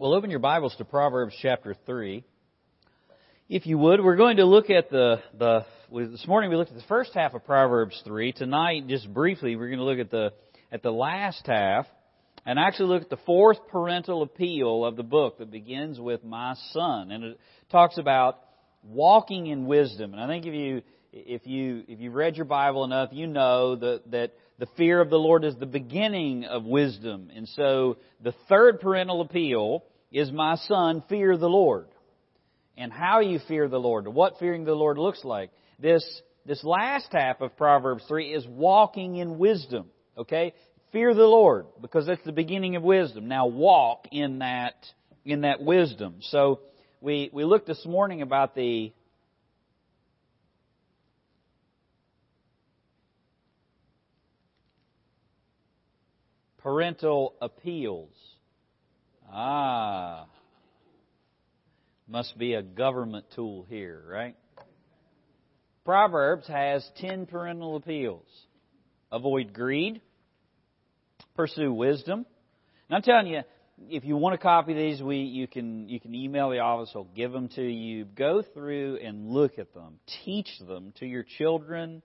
Well, open your Bibles to Proverbs chapter 3. If you would, we're going to look at this morning we looked at the first half of Proverbs 3. Tonight, just briefly, we're going to look at the last half and actually look at the fourth parental appeal of the book that begins with "My son," and it talks about walking in wisdom. And I think if you've read your Bible enough, you know that the fear of the Lord is the beginning of wisdom. And so the third parental appeal is, "My son, fear the Lord." And how you fear the Lord, what fearing the Lord looks like. This last half of Proverbs 3 is walking in wisdom. Okay? Fear the Lord, because that's the beginning of wisdom. Now walk in that wisdom. So we looked this morning about the parental appeals. Must be a government tool here, right? Proverbs has 10 parental appeals. Avoid greed. Pursue wisdom. And I'm telling you, if you want to copy these, you can email the office. We'll give them to you. Go through and look at them. Teach them to your children.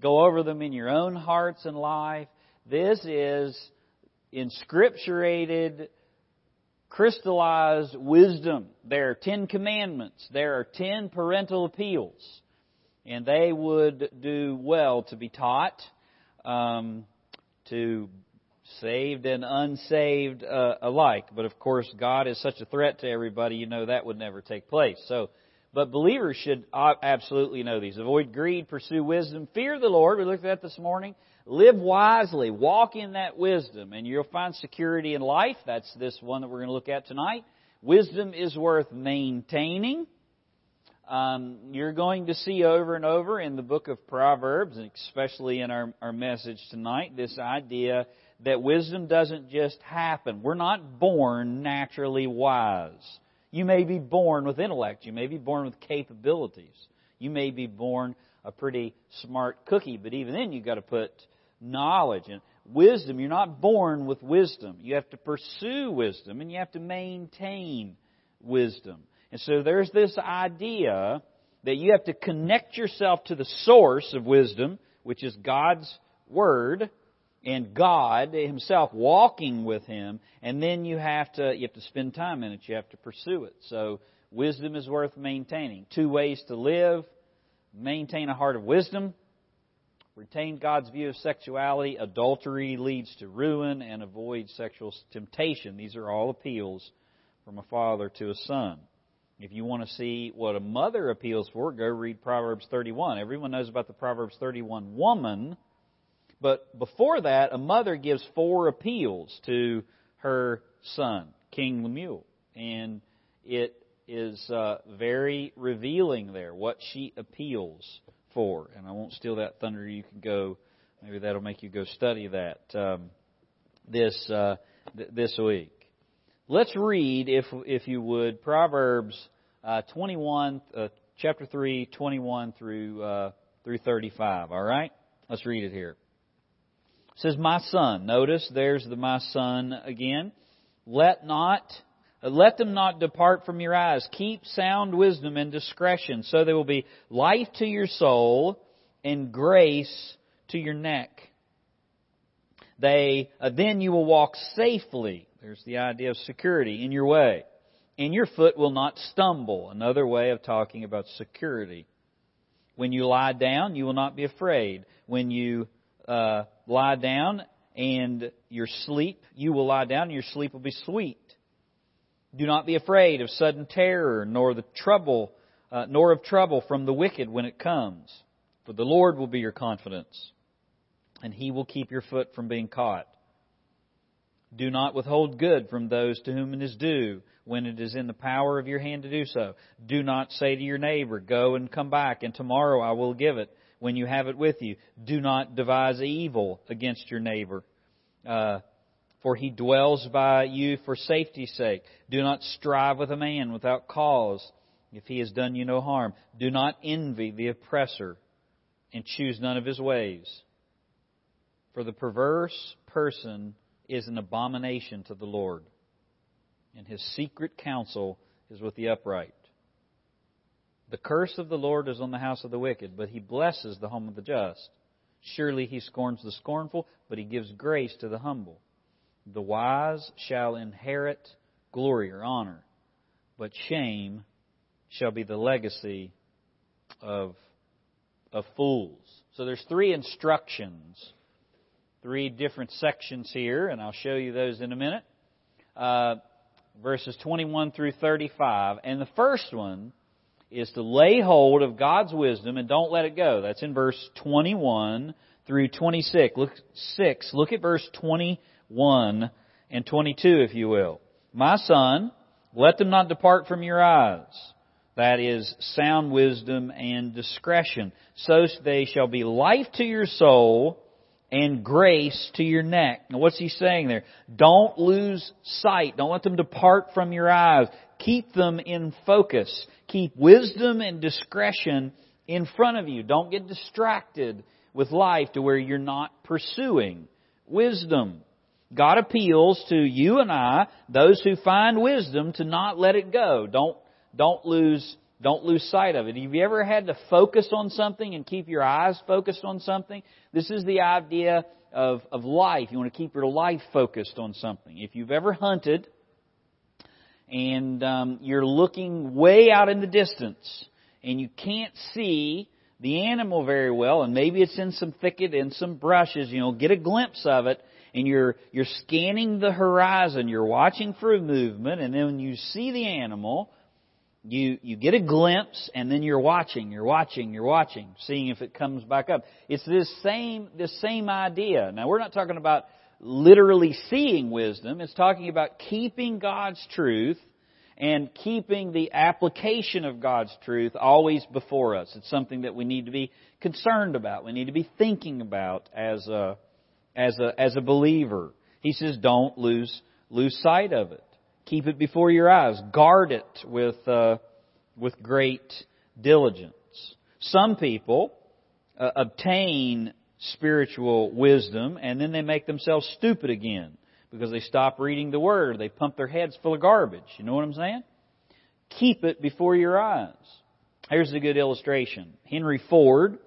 Go over them in your own hearts and life. This is inscripturated, crystallized wisdom. There are 10 commandments. There are 10 parental appeals. And they would do well to be taught to saved and unsaved alike. But of course, God is such a threat to everybody, you know that would never take place. But believers should absolutely know these. Avoid greed, pursue wisdom, fear the Lord. We looked at that this morning. Live wisely, walk in that wisdom, and you'll find security in life. That's this one that we're going to look at tonight. Wisdom is worth maintaining. You're going to see over and over in the book of Proverbs, and especially in our message tonight, this idea that wisdom doesn't just happen. We're not born naturally wise. You may be born with intellect. You may be born with capabilities. You may be born a pretty smart cookie, but even then you've got to put knowledge and wisdom. You're not born with wisdom. You have to pursue wisdom, and you have to maintain wisdom. And so there's this idea that you have to connect yourself to the source of wisdom, which is God's Word and God Himself, walking with Him, and then you have to spend time in it. You have to pursue it. So wisdom is worth maintaining. 2 ways to live: maintain a heart of wisdom, retain God's view of sexuality, adultery leads to ruin, and avoid sexual temptation. These are all appeals from a father to a son. If you want to see what a mother appeals for, go read Proverbs 31. Everyone knows about the Proverbs 31 woman, but before that, a mother gives 4 appeals to her son, King Lemuel, and it is very revealing there, what she appeals for. And I won't steal that thunder. You can go, maybe that'll make you go study that this week. Let's read, if you would, Proverbs 21, chapter 3, 21 through 35, all right? Let's read it here. It says, "My son," notice there's the "my son" again, "let them not depart from your eyes. Keep sound wisdom and discretion, so there will be life to your soul and grace to your neck. Then you will walk safely." There's the idea of security in your way. "And your foot will not stumble." Another way of talking about security. "When you lie down, you will not be afraid. When you lie down and your sleep, you will lie down and your sleep will be sweet. Do not be afraid of sudden terror, nor of trouble from the wicked when it comes. For the Lord will be your confidence, and He will keep your foot from being caught. Do not withhold good from those to whom it is due, when it is in the power of your hand to do so. Do not say to your neighbor, 'Go and come back, and tomorrow I will give it,' when you have it with you. Do not devise evil against your neighbor, for he dwells by you for safety's sake. Do not strive with a man without cause, if he has done you no harm. Do not envy the oppressor, and choose none of his ways. For the perverse person is an abomination to the Lord, and his secret counsel is with the upright. The curse of the Lord is on the house of the wicked, but he blesses the home of the just. Surely he scorns the scornful, but he gives grace to the humble. The wise shall inherit glory or honor, but shame shall be the legacy of fools. So there's three instructions, three different sections here, and I'll show you those in a minute. Verses 21 through 35. And the first one is to lay hold of God's wisdom and don't let it go. That's in verse 21 through 26. Look at verse 21 and 22, if you will. My son, let them not depart from your eyes. That is sound wisdom and discretion. So they shall be life to your soul and grace to your neck. Now what's he saying there? Don't lose sight. Don't let them depart from your eyes. Keep them in focus. Keep wisdom and discretion in front of you. Don't get distracted with life to where you're not pursuing wisdom. God appeals to you and I, those who find wisdom, to not let it go. Don't lose sight of it. Have you ever had to focus on something and keep your eyes focused on something? This is the idea of life. You want to keep your life focused on something. If you've ever hunted and you're looking way out in the distance and you can't see the animal very well, and maybe it's in some thicket and some brushes, get a glimpse of it, and you're scanning the horizon, you're watching for movement, and then when you see the animal, you get a glimpse, and then you're watching, seeing if it comes back up. It's this same idea. Now, we're not talking about literally seeing wisdom. It's talking about keeping God's truth and keeping the application of God's truth always before us. It's something that we need to be concerned about. We need to be thinking about as a believer. He says, don't lose sight of it. Keep it before your eyes. Guard it with great diligence. Some people obtain spiritual wisdom and then they make themselves stupid again because they stop reading the Word or they pump their heads full of garbage. You know what I'm saying? Keep it before your eyes. Here's a good illustration. Henry Ford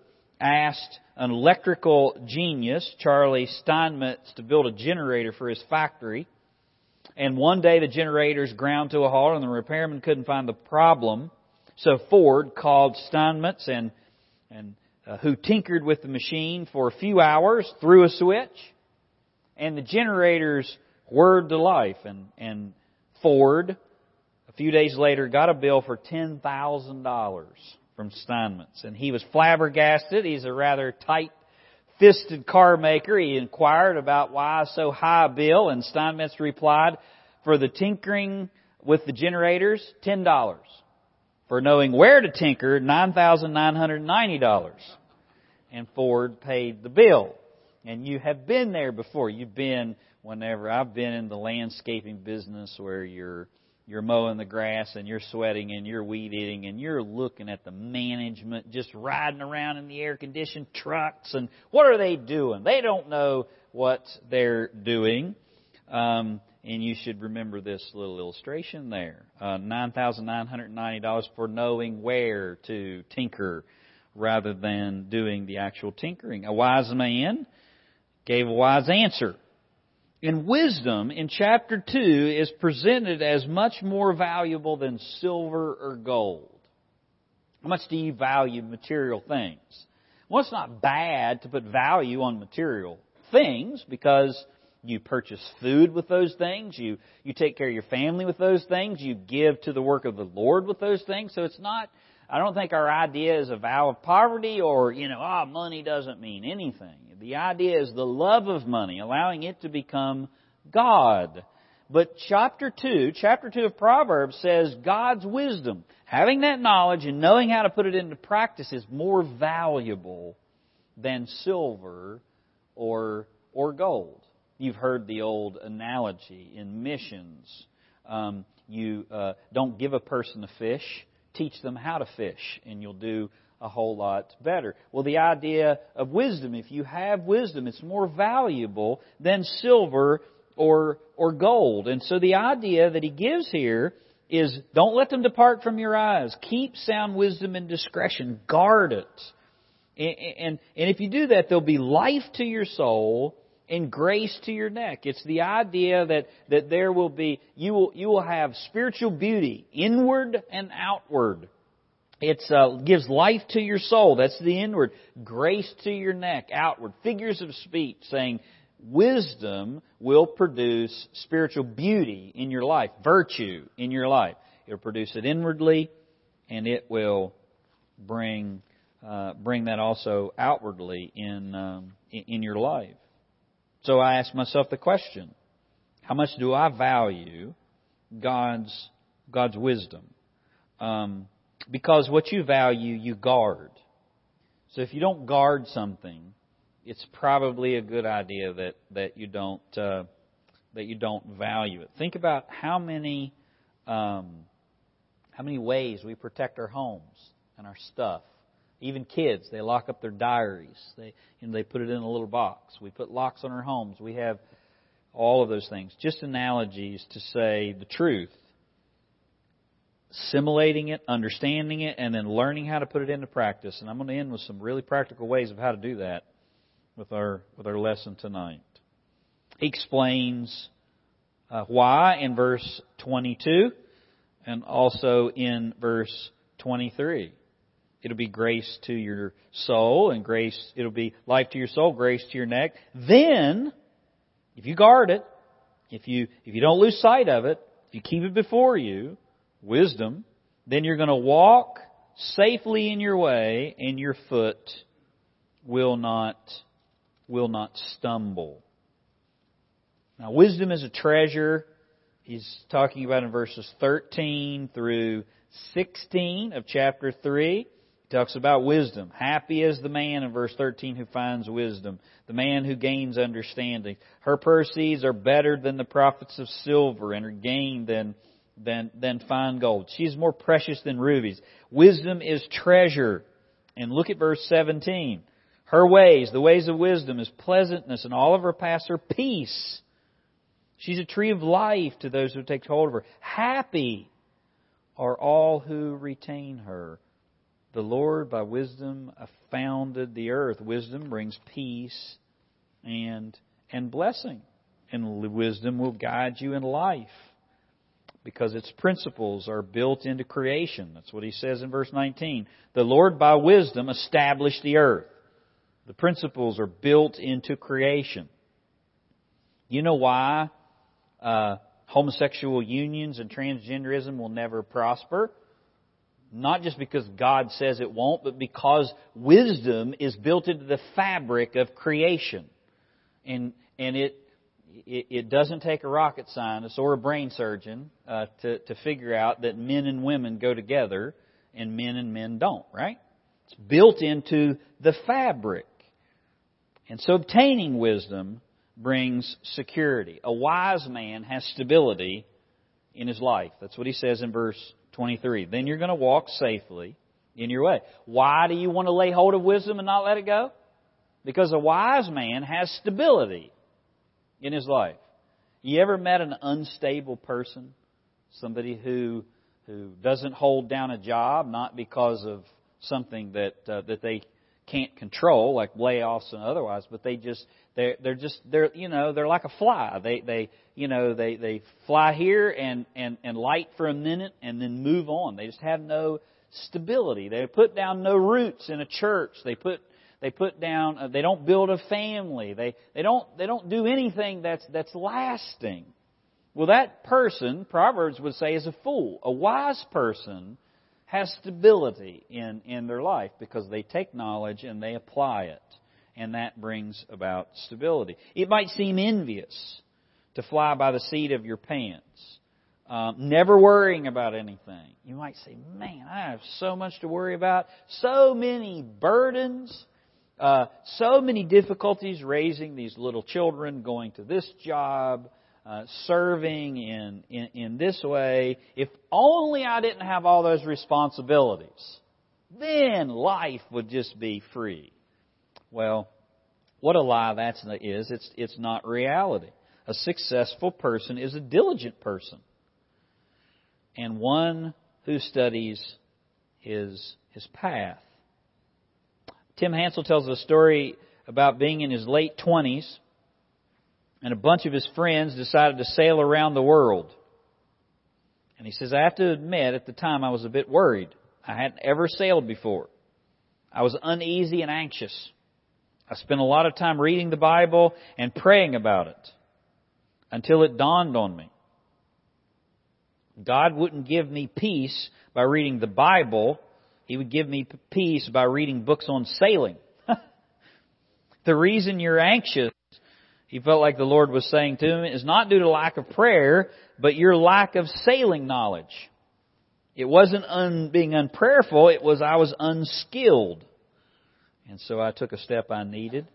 asked an electrical genius, Charlie Steinmetz, to build a generator for his factory. And one day the generators ground to a halt and the repairman couldn't find the problem. So Ford called Steinmetz and who tinkered with the machine for a few hours, threw a switch, and the generators whirred to life. And Ford, a few days later, got a bill for $10,000 from Steinmetz. And he was flabbergasted. He's a rather tight-fisted car maker. He inquired about why so high a bill, and Steinmetz replied, for the tinkering with the generators, $10. For knowing where to tinker, $9,990. And Ford paid the bill. And you have been there before. I've been in the landscaping business where you're mowing the grass and you're sweating and you're weed eating and you're looking at the management just riding around in the air-conditioned trucks. And what are they doing? They don't know what they're doing. And you should remember this little illustration there. $9,990 for knowing where to tinker rather than doing the actual tinkering. A wise man gave a wise answer. And wisdom in chapter 2 is presented as much more valuable than silver or gold. How much do you value material things? Well, it's not bad to put value on material things because you purchase food with those things. You take care of your family with those things. You give to the work of the Lord with those things. So it's not, I don't think our idea is a vow of poverty or, money doesn't mean anything. The idea is the love of money, allowing it to become God. But chapter 2 of Proverbs says God's wisdom, having that knowledge and knowing how to put it into practice, is more valuable than silver or gold. You've heard the old analogy in missions. You don't give a person a fish, teach them how to fish, and you'll do a whole lot better. Well, the idea of wisdom, if you have wisdom, it's more valuable than silver or gold. And so the idea that he gives here is don't let them depart from your eyes. Keep sound wisdom and discretion. Guard it. And if you do that, there'll be life to your soul and grace to your neck. It's the idea that there will be, you will have spiritual beauty, inward and outward. It gives life to your soul. That's the inward. Grace to your neck, outward. Figures of speech saying wisdom will produce spiritual beauty in your life, virtue in your life. It will produce it inwardly, and it will bring that also outwardly in your life. So I ask myself the question, how much do I value God's wisdom? Because what you value, you guard. So if you don't guard something, it's probably a good idea that you don't value it. Think about how many ways we protect our homes and our stuff. Even kids, they lock up their diaries. They put it in a little box. We put locks on our homes. We have all of those things. Just analogies to say the truth. Assimilating it, understanding it, and then learning how to put it into practice. And I'm going to end with some really practical ways of how to do that with our lesson tonight. He explains why in verse 22 and also in verse 23. It'll be grace to your soul and grace, it'll be life to your soul, grace to your neck. Then, if you guard it, if you don't lose sight of it, if you keep it before you, wisdom, then you're going to walk safely in your way and your foot will not stumble. Now, wisdom is a treasure. He's talking about in verses 13 through 16 of chapter 3. Talks about wisdom. Happy is the man in verse 13 who finds wisdom, the man who gains understanding. Her proceeds are better than the profits of silver, and her gain than fine gold. She is more precious than rubies. Wisdom is treasure. And look at verse 17. Her ways, the ways of wisdom, is pleasantness, and all of her paths are peace. She's a tree of life to those who take hold of her. Happy are all who retain her. The Lord, by wisdom, founded the earth. Wisdom brings peace and blessing. And wisdom will guide you in life because its principles are built into creation. That's what he says in verse 19. The Lord, by wisdom, established the earth. The principles are built into creation. You know why homosexual unions and transgenderism will never prosper? Not just because God says it won't, but because wisdom is built into the fabric of creation. And it doesn't take a rocket scientist or a brain surgeon to figure out that men and women go together and men don't, right? It's built into the fabric. And so obtaining wisdom brings security. A wise man has stability in his life. That's what he says in verse 23. Then you're going to walk safely in your way. Why do you want to lay hold of wisdom and not let it go? Because a wise man has stability in his life. You ever met an unstable person? Somebody who doesn't hold down a job, not because of something that they can't control, like layoffs and otherwise, but they're like a fly. They fly here and light for a minute and then move on. They just have no stability. They put down no roots in a church. They don't build a family. They don't do anything that's lasting. Well, that person, Proverbs would say, is a fool. A wise person has stability in their life because they take knowledge and they apply it. And that brings about stability. It might seem envious to fly by the seat of your pants, never worrying about anything. You might say, man, I have so much to worry about, so many burdens, so many difficulties raising these little children, going to this job, serving in this way. If only I didn't have all those responsibilities, then life would just be free. Well, what a lie that is. It's not reality. A successful person is a diligent person, and one who studies his path. Tim Hansel tells a story about being in his late 20s, and a bunch of his friends decided to sail around the world. And he says, I have to admit, at the time I was a bit worried. I hadn't ever sailed before. I was uneasy and anxious. I spent a lot of time reading the Bible and praying about it until it dawned on me. God wouldn't give me peace by reading the Bible. He would give me peace by reading books on sailing. The reason you're anxious, he felt like the Lord was saying to him, is not due to lack of prayer, but your lack of sailing knowledge. It wasn't being unprayerful, it was I was unskilled. And so I took a step I needed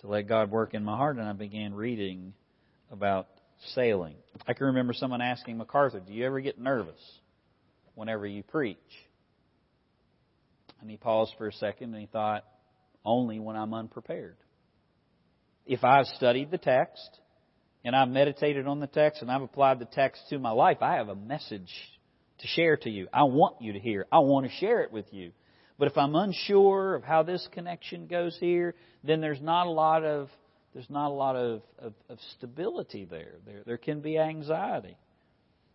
to let God work in my heart, and I began reading about sailing. I can remember someone asking MacArthur, do you ever get nervous whenever you preach? And he paused for a second and he thought, only when I'm unprepared. If I've studied the text and I've meditated on the text and I've applied the text to my life, I have a message to share to you. I want you to hear. I want to share it with you. But if I'm unsure of how this connection goes here, then there's not a lot of stability there. There can be anxiety.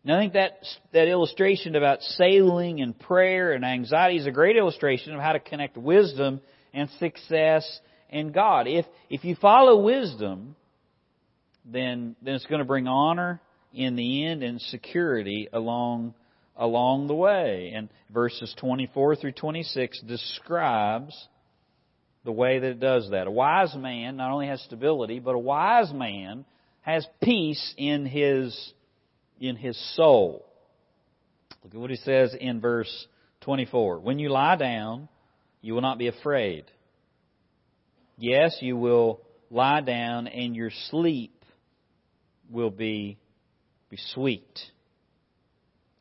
And I think that illustration about sailing and prayer and anxiety is a great illustration of how to connect wisdom and success and God. If you follow wisdom, then it's going to bring honor in the end and security along the way. And verses 24 through 26 describes the way that it does that. A wise man not only has stability, but a wise man has peace in his soul. Look at what he says in verse 24. When you lie down, you will not be afraid. Yes, you will lie down and your sleep will be sweet.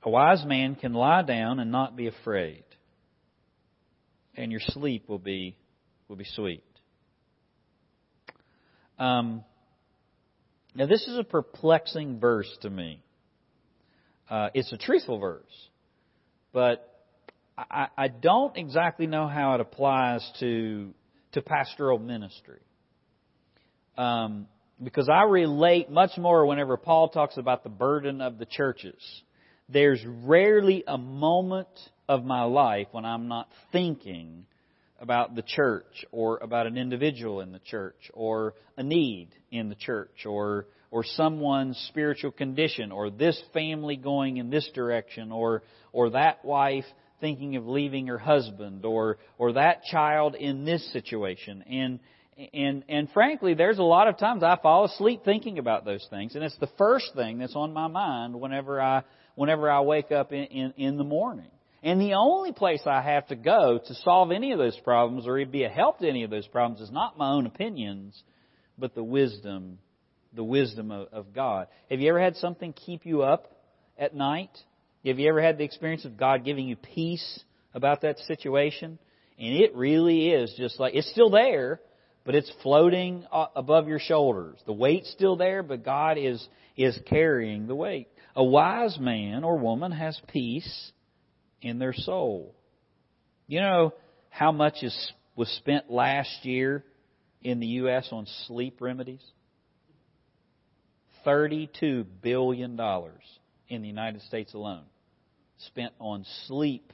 A wise man can lie down and not be afraid. And your sleep will be sweet. Now, this is a perplexing verse to me. It's a truthful verse. But I don't exactly know how it applies to pastoral ministry. Because I relate much more whenever Paul talks about the burden of the churches. There's rarely a moment of my life when I'm not thinking about the church or about an individual in the church or a need in the church or someone's spiritual condition or this family going in this direction or that wife thinking of leaving her husband or that child in this situation. And frankly, there's a lot of times I fall asleep thinking about those things, and it's the first thing that's on my mind whenever I wake up in the morning. And the only place I have to go to solve any of those problems or be a help to any of those problems is not my own opinions, but the wisdom of God. Have you ever had something keep you up at night? Have you ever had the experience of God giving you peace about that situation? And it really is just like it's still there, but it's floating above your shoulders. The weight's still there, but God is carrying the weight. A wise man or woman has peace in their soul. You know how much was spent last year in the U.S. on sleep remedies? $32 billion in the United States alone spent on sleep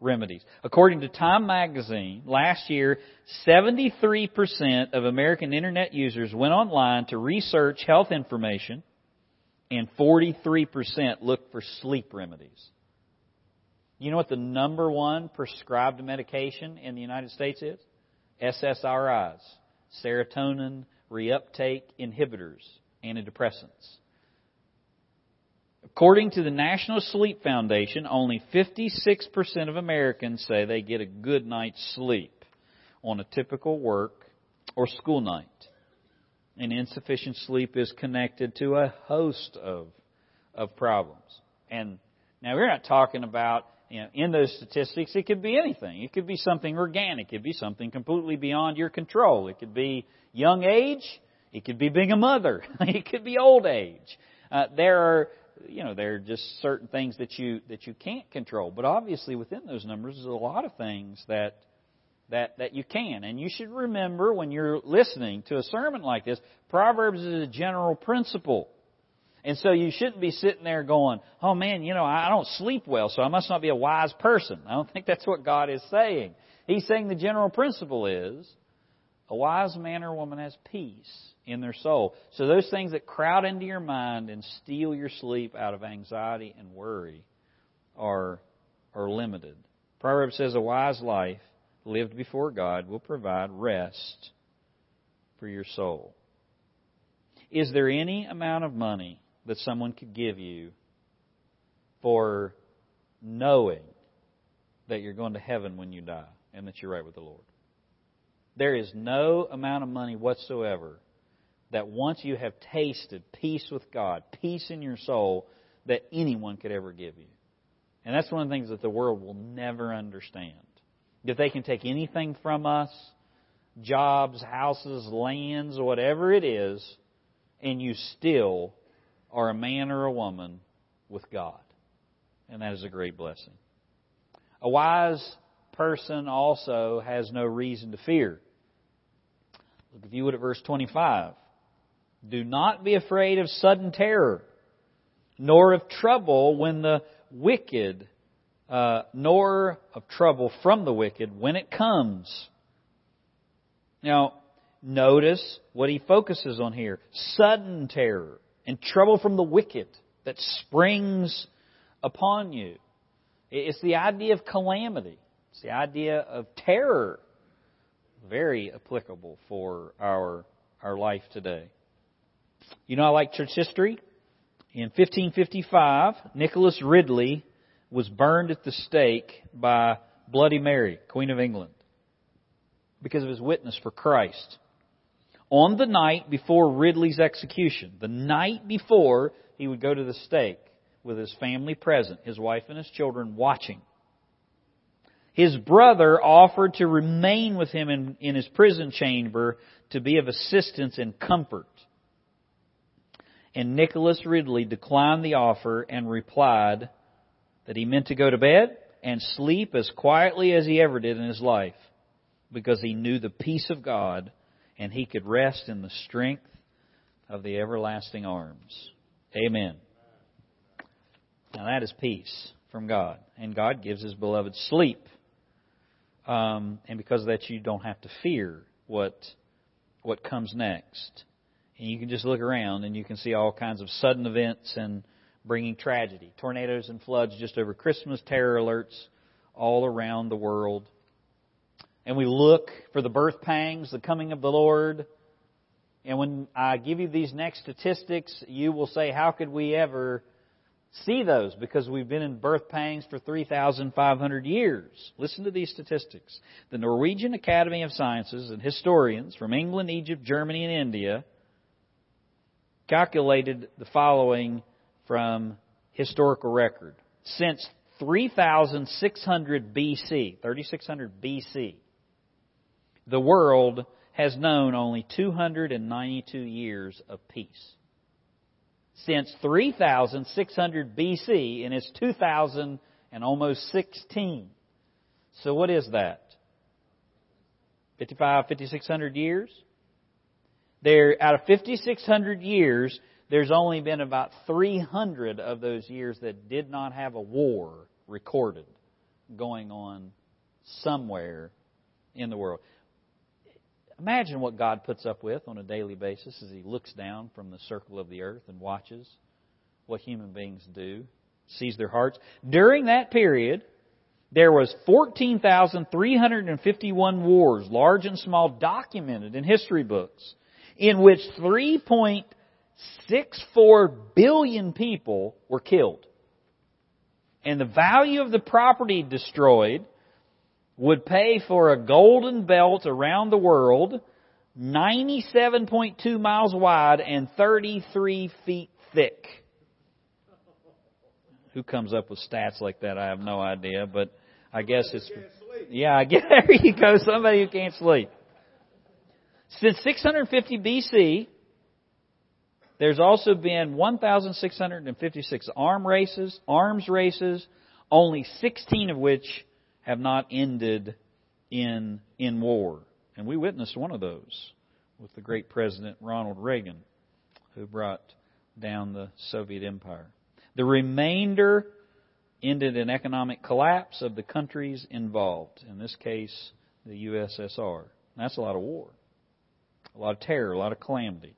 remedies. According to Time magazine, last year, 73% of American Internet users went online to research health information, and 43% looked for sleep remedies. You know what the number one prescribed medication in the United States is? SSRIs, serotonin reuptake inhibitors, antidepressants. According to the National Sleep Foundation, only 56% of Americans say they get a good night's sleep on a typical work or school night. And insufficient sleep is connected to a host of problems. And now we're not talking about, in those statistics, it could be anything. It could be something organic. It could be something completely beyond your control. It could be young age. It could be being a mother. It could be old age. There are just certain things that you can't control. But obviously, within those numbers, there's a lot of things that you can. And you should remember when you're listening to a sermon like this, Proverbs is a general principle. And so you shouldn't be sitting there going, oh man, I don't sleep well, so I must not be a wise person. I don't think that's what God is saying. He's saying the general principle is a wise man or woman has peace in their soul. So those things that crowd into your mind and steal your sleep out of anxiety and worry are limited. Proverbs says a wise life lived before God will provide rest for your soul. Is there any amount of money that someone could give you for knowing that you're going to heaven when you die and that you're right with the Lord? There is no amount of money whatsoever that once you have tasted peace with God, peace in your soul, that anyone could ever give you. And that's one of the things that the world will never understand. That they can take anything from us, jobs, houses, lands, whatever it is, and you still are a man or a woman with God. And that is a great blessing. A wise person also has no reason to fear. Look, if you would, at verse 25. Do not be afraid of sudden terror, nor of trouble when the wicked, nor of trouble from the wicked when it comes. Now, notice what he focuses on here. Sudden terror and trouble from the wicked that springs upon you. It's the idea of calamity. It's the idea of terror. Very applicable for our life today. I like church history. In 1555, Nicholas Ridley was burned at the stake by Bloody Mary, Queen of England, because of his witness for Christ. On the night before Ridley's execution, the night before he would go to the stake with his family present, his wife and his children watching. His brother offered to remain with him in his prison chamber to be of assistance and comfort. And Nicholas Ridley declined the offer and replied that he meant to go to bed and sleep as quietly as he ever did in his life, because he knew the peace of God and he could rest in the strength of the everlasting arms. Amen. Now that is peace from God. And God gives His beloved sleep. And because of that, you don't have to fear what comes next. And you can just look around and you can see all kinds of sudden events and bringing tragedy. Tornadoes and floods just over Christmas, terror alerts all around the world. And we look for the birth pangs, the coming of the Lord. And when I give you these next statistics, you will say, how could we ever see those? Because we've been in birth pangs for 3,500 years. Listen to these statistics. The Norwegian Academy of Sciences and historians from England, Egypt, Germany, and India calculated the following from historical record. Since 3600 BC, the world has known only 292 years of peace. Since 3600 BC, and it's 2016. So what is that? 5,600 years? Out of 5,600 years, there's only been about 300 of those years that did not have a war recorded going on somewhere in the world. Imagine what God puts up with on a daily basis as He looks down from the circle of the earth and watches what human beings do, sees their hearts. During that period, there was 14,351 wars, large and small, documented in history books, in which 3.64 billion people were killed. And the value of the property destroyed would pay for a golden belt around the world, 97.2 miles wide and 33 feet thick. Who comes up with stats like that? I have no idea, but I guess it's... Yeah, I guess there you go, somebody who can't sleep. Since 650 BC, There's also been 1,656 arms races, only 16 of which have not ended in war. And we witnessed one of those with the great President Ronald Reagan, who brought down the Soviet Empire. The remainder ended in economic collapse of the countries involved, in this case, the USSR. That's a lot of war, a lot of terror, a lot of calamity.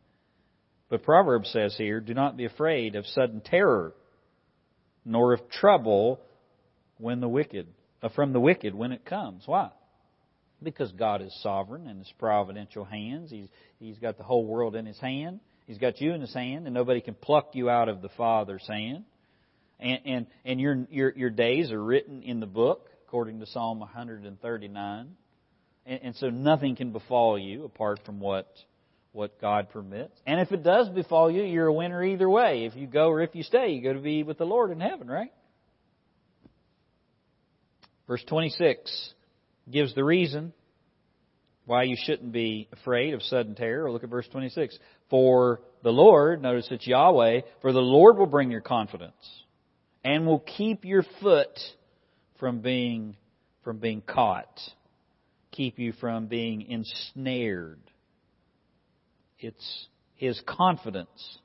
But Proverbs says here, do not be afraid of sudden terror, nor of trouble from the wicked when it comes. Why? Because God is sovereign in His providential hands. He's got the whole world in His hand. He's got you in His hand, and nobody can pluck you out of the Father's hand. And your days are written in the book, according to Psalm 139. And so nothing can befall you apart from what God permits. And if it does befall you, you're a winner either way. If you go or if you stay, you go to be with the Lord in heaven, right? Verse 26 gives the reason why you shouldn't be afraid of sudden terror. Look at verse 26. For the Lord, notice it's Yahweh, for the Lord will bring your confidence and will keep your foot from being caught, keep you from being ensnared. It's His confidence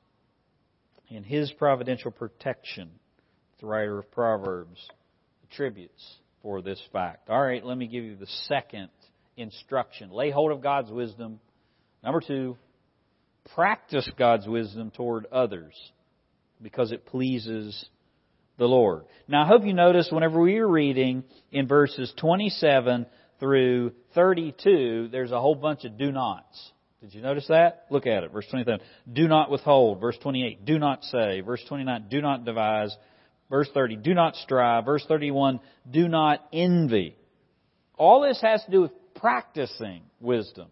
in His providential protection the writer of Proverbs attributes for this fact. All right, let me give you the second instruction. Lay hold of God's wisdom. Number two, practice God's wisdom toward others because it pleases the Lord. Now, I hope you notice whenever we are reading in verses 27 through 32, there's a whole bunch of do nots. Did you notice that? Look at it. Verse 27, do not withhold. Verse 28, do not say. Verse 29, do not devise. Verse 30, do not strive. Verse 31, do not envy. All this has to do with practicing wisdom.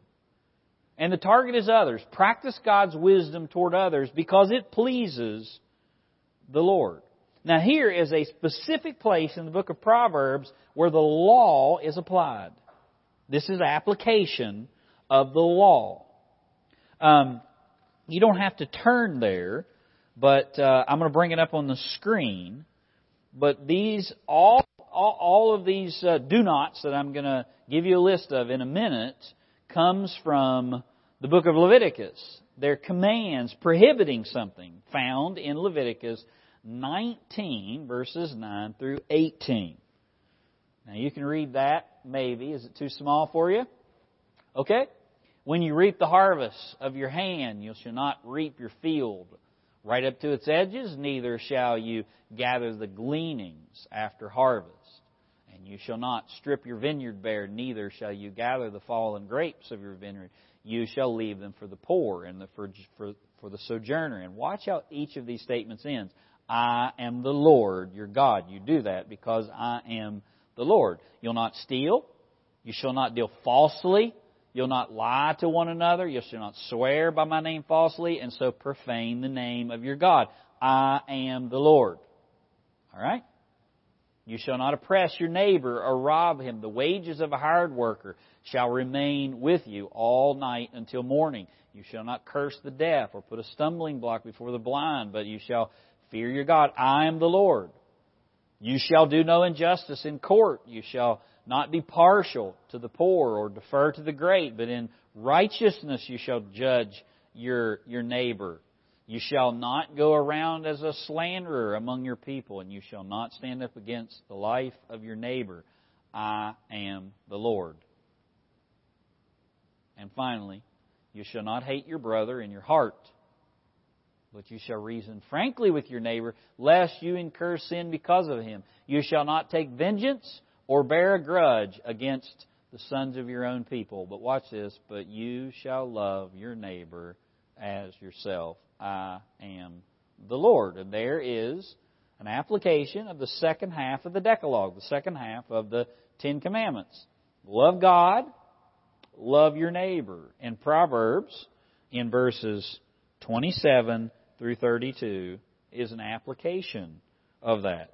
And the target is others. Practice God's wisdom toward others because it pleases the Lord. Now here is a specific place in the book of Proverbs where the law is applied. This is application of the law. You don't have to turn there, but I'm going to bring it up on the screen. But these all of these do nots that I'm going to give you a list of in a minute comes from the book of Leviticus. They're commands prohibiting something found in Leviticus 19, verses 9 through 18. Now you can read that, maybe. Is it too small for you? Okay? When you reap the harvest of your hand, you shall not reap your field right up to its edges, neither shall you gather the gleanings after harvest. And you shall not strip your vineyard bare, neither shall you gather the fallen grapes of your vineyard. You shall leave them for the poor and for the sojourner. And watch how each of these statements ends. I am the Lord your God. You do that because I am the Lord. You'll not steal. You shall not deal falsely. You'll not lie to one another. You shall not swear by my name falsely, and so profane the name of your God. I am the Lord. All right? You shall not oppress your neighbor or rob him. The wages of a hired worker shall remain with you all night until morning. You shall not curse the deaf or put a stumbling block before the blind, but you shall fear your God. I am the Lord. You shall do no injustice in court. You shall not be partial to the poor or defer to the great, but in righteousness you shall judge your neighbor. You shall not go around as a slanderer among your people, and you shall not stand up against the life of your neighbor. I am the Lord. And finally, you shall not hate your brother in your heart, but you shall reason frankly with your neighbor, lest you incur sin because of him. You shall not take vengeance or bear a grudge against the sons of your own people. But watch this. But you shall love your neighbor as yourself. I am the Lord. And there is an application of the second half of the Decalogue, the second half of the Ten Commandments. Love God, love your neighbor. And Proverbs, in verses 27 through 32, is an application of that.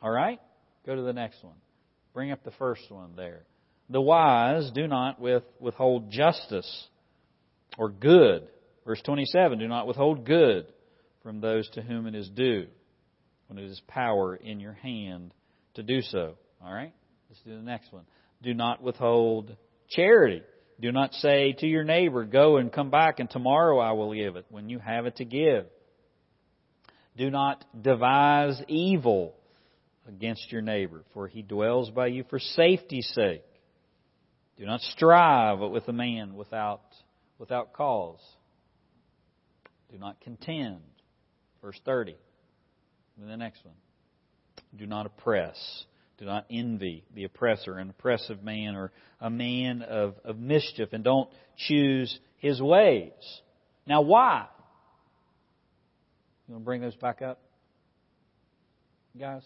All right? Go to the next one. Bring up the first one there. The wise do not withhold justice or good Verse 27, do not withhold good from those to whom it is due, when it is power in your hand to do so. All right? Let's do the next one. Do not withhold charity. Do not say to your neighbor, go and come back and tomorrow I will give it, when you have it to give. Do not devise evil against your neighbor, for he dwells by you for safety's sake. Do not strive with a man without cause. Do not contend. Verse 30. And the next one. Do not oppress. Do not envy the oppressor, an oppressive man, or a man of mischief, and don't choose his ways. Now, why? You want to bring those back up, guys?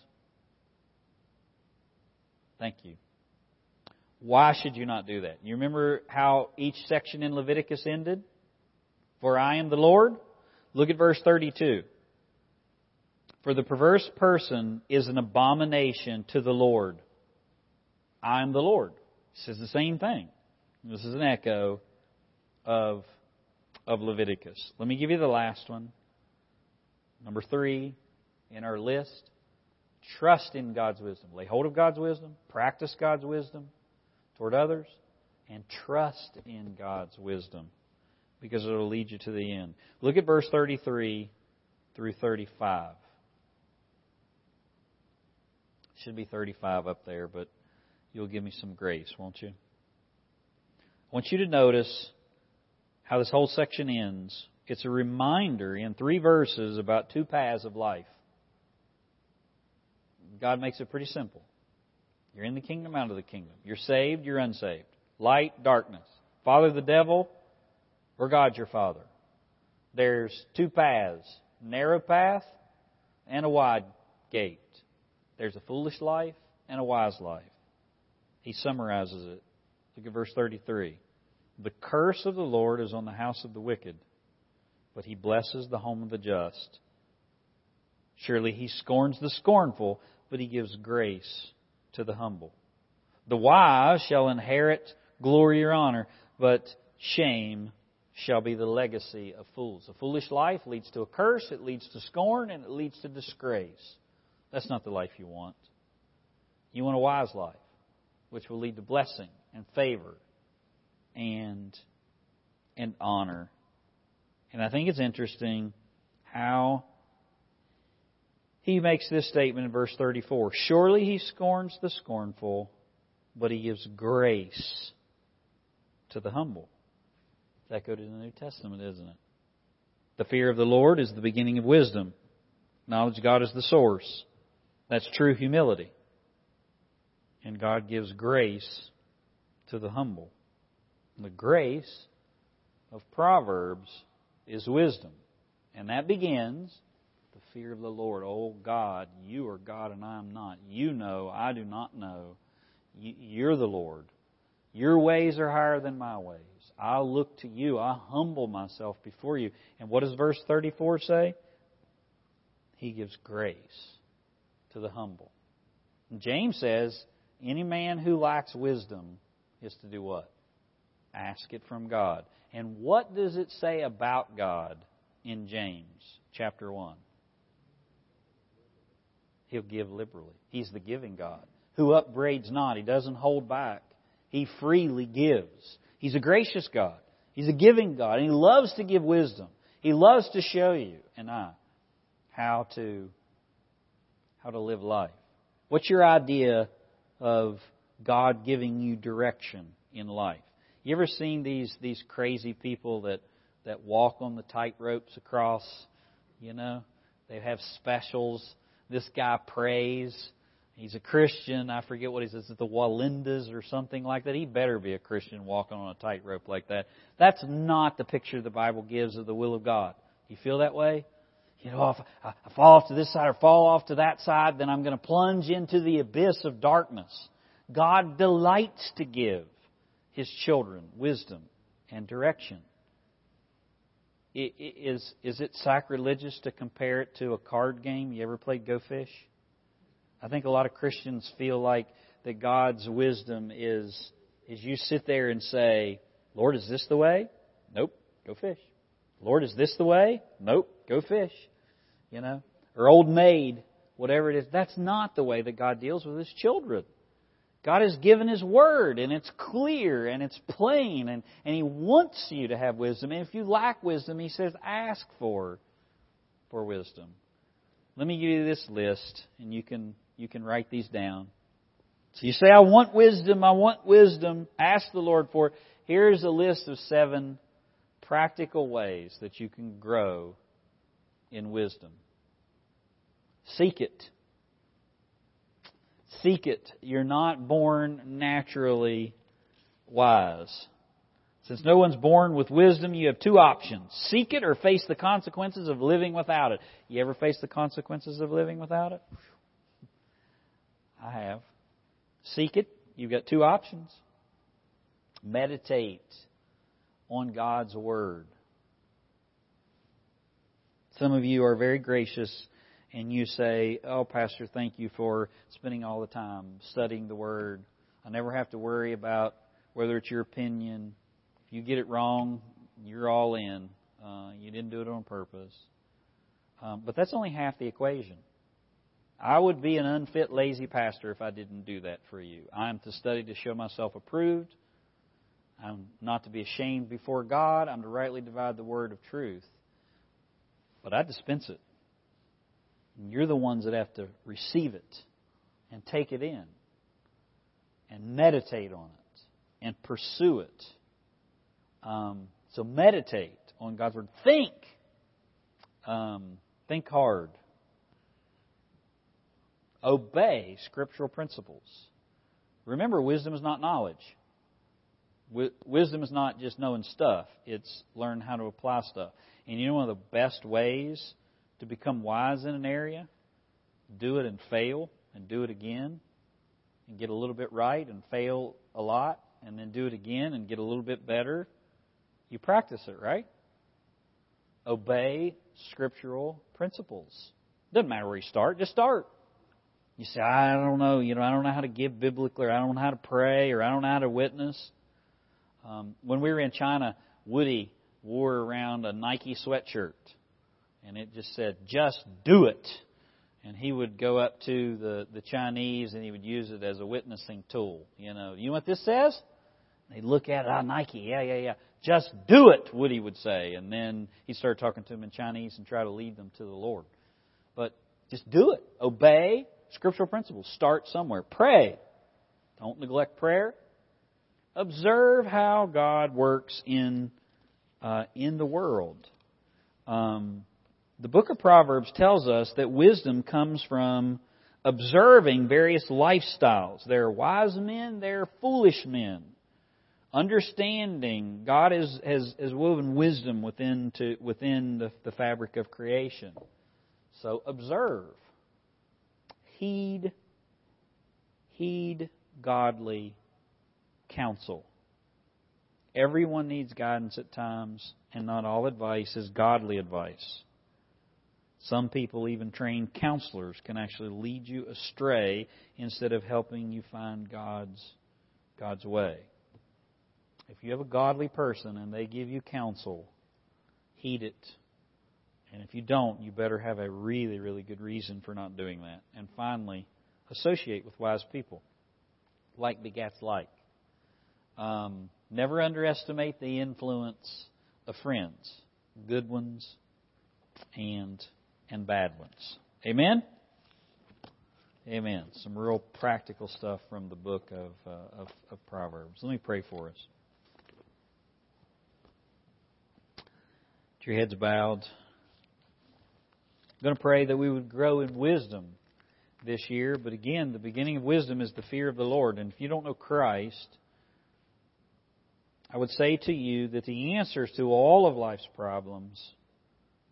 Thank you. Why should you not do that? You remember how each section in Leviticus ended? For I am the Lord. Look at verse 32. For the perverse person is an abomination to the Lord. I am the Lord. It says the same thing. This is an echo of Leviticus. Let me give you the last one. Number 3 in our list. Trust in God's wisdom. Lay hold of God's wisdom. Practice God's wisdom toward others. And trust in God's wisdom, because it will lead you to the end. Look at verse 33 through 35. Should be 35 up there, but you'll give me some grace, won't you? I want you to notice how this whole section ends. It's a reminder in 3 verses about 2 paths of life. God makes it pretty simple. You're in the kingdom, out of the kingdom. You're saved, you're unsaved. Light, darkness. Father the devil, or God your Father. There's 2 paths. Narrow path and a wide gate. There's a foolish life and a wise life. He summarizes it. Look at verse 33. The curse of the Lord is on the house of the wicked, but he blesses the home of the just. Surely he scorns the scornful, but he gives grace to the humble. The wise shall inherit glory or honor, but shame shall be the legacy of fools. A foolish life leads to a curse, it leads to scorn, and it leads to disgrace. That's not the life you want. You want a wise life, which will lead to blessing and favor and honor. And I think it's interesting how he makes this statement in verse 34. Surely he scorns the scornful, but he gives grace to the humble. It's echoed in the New Testament, isn't it? The fear of the Lord is the beginning of wisdom. Knowledge of God is the source. That's true humility. And God gives grace to the humble. And the grace of Proverbs is wisdom. And that begins the fear of the Lord. Oh God, you are God and I am not. You know, I do not know. You're the Lord. Your ways are higher than my ways. I look to you. I humble myself before you. And what does verse 34 say? He gives grace to the humble. And James says, any man who lacks wisdom is to do what? Ask it from God. And what does it say about God in James chapter 1? He'll give liberally. He's the giving God, who upbraids not. He doesn't hold back. He freely gives. He's a gracious God. He's a giving God. And He loves to give wisdom. He loves to show you and I how to live life. What's your idea of God giving you direction in life? You ever seen these crazy people that walk on the tight ropes across, you know? They have specials. This guy prays. He's a Christian. I forget what he says. It's the Walindas or something like that. He better be a Christian walking on a tight rope like that. That's not the picture the Bible gives of the will of God. You feel that way? You know, if I fall off to this side or fall off to that side, then I'm going to plunge into the abyss of darkness. God delights to give His children wisdom and direction. Is it sacrilegious to compare it to a card game? You ever played Go Fish? I think a lot of Christians feel like that God's wisdom is you sit there and say, Lord, is this the way? Nope, go fish. Lord, is this the way? Nope, go fish, you know. Or old maid, whatever it is. That's not the way that God deals with His children. God has given His Word, and it's clear, and it's plain, and He wants you to have wisdom. And if you lack wisdom, He says, ask for wisdom. Let me give you this list, and you can write these down. So you say, I want wisdom. Ask the Lord for it. Here's a list of 7 practical ways that you can grow in wisdom. Seek it. Seek it. You're not born naturally wise. Since no one's born with wisdom, you have 2 options. Seek it or face the consequences of living without it. You ever face the consequences of living without it? I have. Seek it. You've got 2 options. Meditate on God's Word. Some of you are very gracious and you say, oh, Pastor, thank you for spending all the time studying the Word. I never have to worry about whether it's your opinion. If you get it wrong, you're all in. You didn't do it on purpose. But that's only half the equation. I would be an unfit, lazy pastor if I didn't do that for you. I am to study to show myself approved. I'm not to be ashamed before God. I'm to rightly divide the word of truth. But I dispense it. And you're the ones that have to receive it and take it in and meditate on it and pursue it. So meditate on God's Word. Think. Think hard. Obey scriptural principles. Remember, wisdom is not knowledge. Wisdom is not just knowing stuff. It's learn how to apply stuff. And you know one of the best ways to become wise in an area? Do it and fail and do it again and get a little bit right and fail a lot and then do it again and get a little bit better. You practice it, right? Obey scriptural principles. Doesn't matter where you start. Just start. You say, I don't know. You know, I don't know how to give biblically, or I don't know how to pray, or I don't know how to witness. When we were in China, Woody wore around a Nike sweatshirt, and it just said, just do it. And he would go up to the Chinese, and he would use it as a witnessing tool. You know what this says? And he'd look at it, Nike, yeah. Just do it, Woody would say. And then he'd start talking to them in Chinese and try to lead them to the Lord. But just do it. Obey scriptural principles. Start somewhere. Pray. Don't neglect prayer. Observe how God works in the world. The book of Proverbs tells us that wisdom comes from observing various lifestyles. There are wise men, there are foolish men. Understanding, God has woven wisdom within the fabric of creation. So observe. Heed godly counsel. Everyone needs guidance at times, and not all advice is godly advice. Some people, even trained counselors, can actually lead you astray instead of helping you find God's way. If you have a godly person and they give you counsel, heed it. And if you don't, you better have a really, really good reason for not doing that. And finally, associate with wise people. Like begats like. Never underestimate the influence of friends, good ones and bad ones. Amen? Amen. Some real practical stuff from the book of Proverbs. Let me pray for us. Your heads bowed. I'm going to pray that we would grow in wisdom this year. But again, the beginning of wisdom is the fear of the Lord. And if you don't know Christ, I would say to you that the answers to all of life's problems,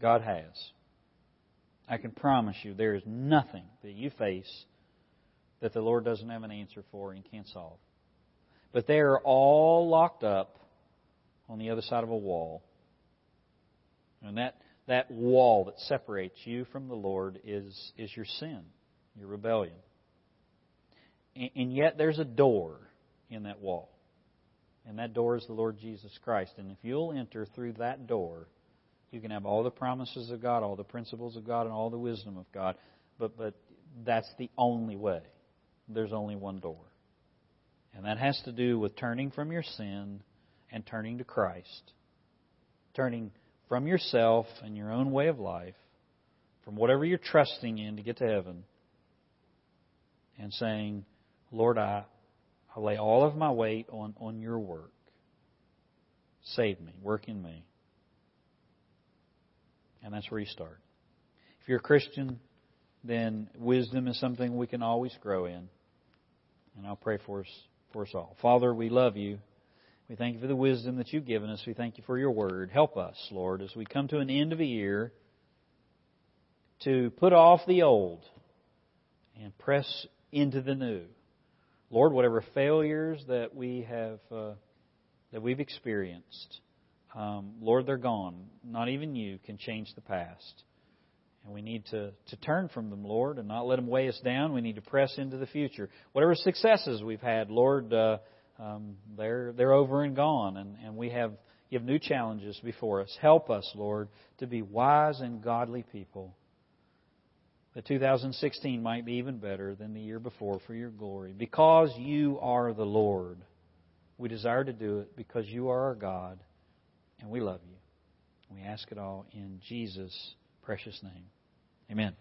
God has. I can promise you there is nothing that you face that the Lord doesn't have an answer for and can't solve. But they are all locked up on the other side of a wall. And that wall that separates you from the Lord is your sin, your rebellion. And yet there's a door in that wall. And that door is the Lord Jesus Christ. And if you'll enter through that door, You can have all the promises of God, all the principles of God, and all the wisdom of God, but that's the only way. There's only one door. And that has to do with turning from your sin and turning to Christ. Turning from yourself and your own way of life, from whatever you're trusting in to get to heaven, and saying, Lord, I lay all of my weight on your work. Save me. Work in me. And that's where you start. If you're a Christian, then wisdom is something we can always grow in. And I'll pray for us all. Father, we love you. We thank you for the wisdom that you've given us. We thank you for your word. Help us, Lord, as we come to an end of a year, to put off the old and press into the new. Lord, whatever failures that we have, that we've experienced, Lord, they're gone. Not even you can change the past. And we need to turn from them, Lord, and not let them weigh us down. We need to press into the future. Whatever successes we've had, Lord, they're over and gone, and you have new challenges before us. Help us, Lord, to be wise and godly people, that 2016 might be even better than the year before for your glory. Because you are the Lord, we desire to do it because you are our God, and we love you. We ask it all in Jesus' precious name. Amen.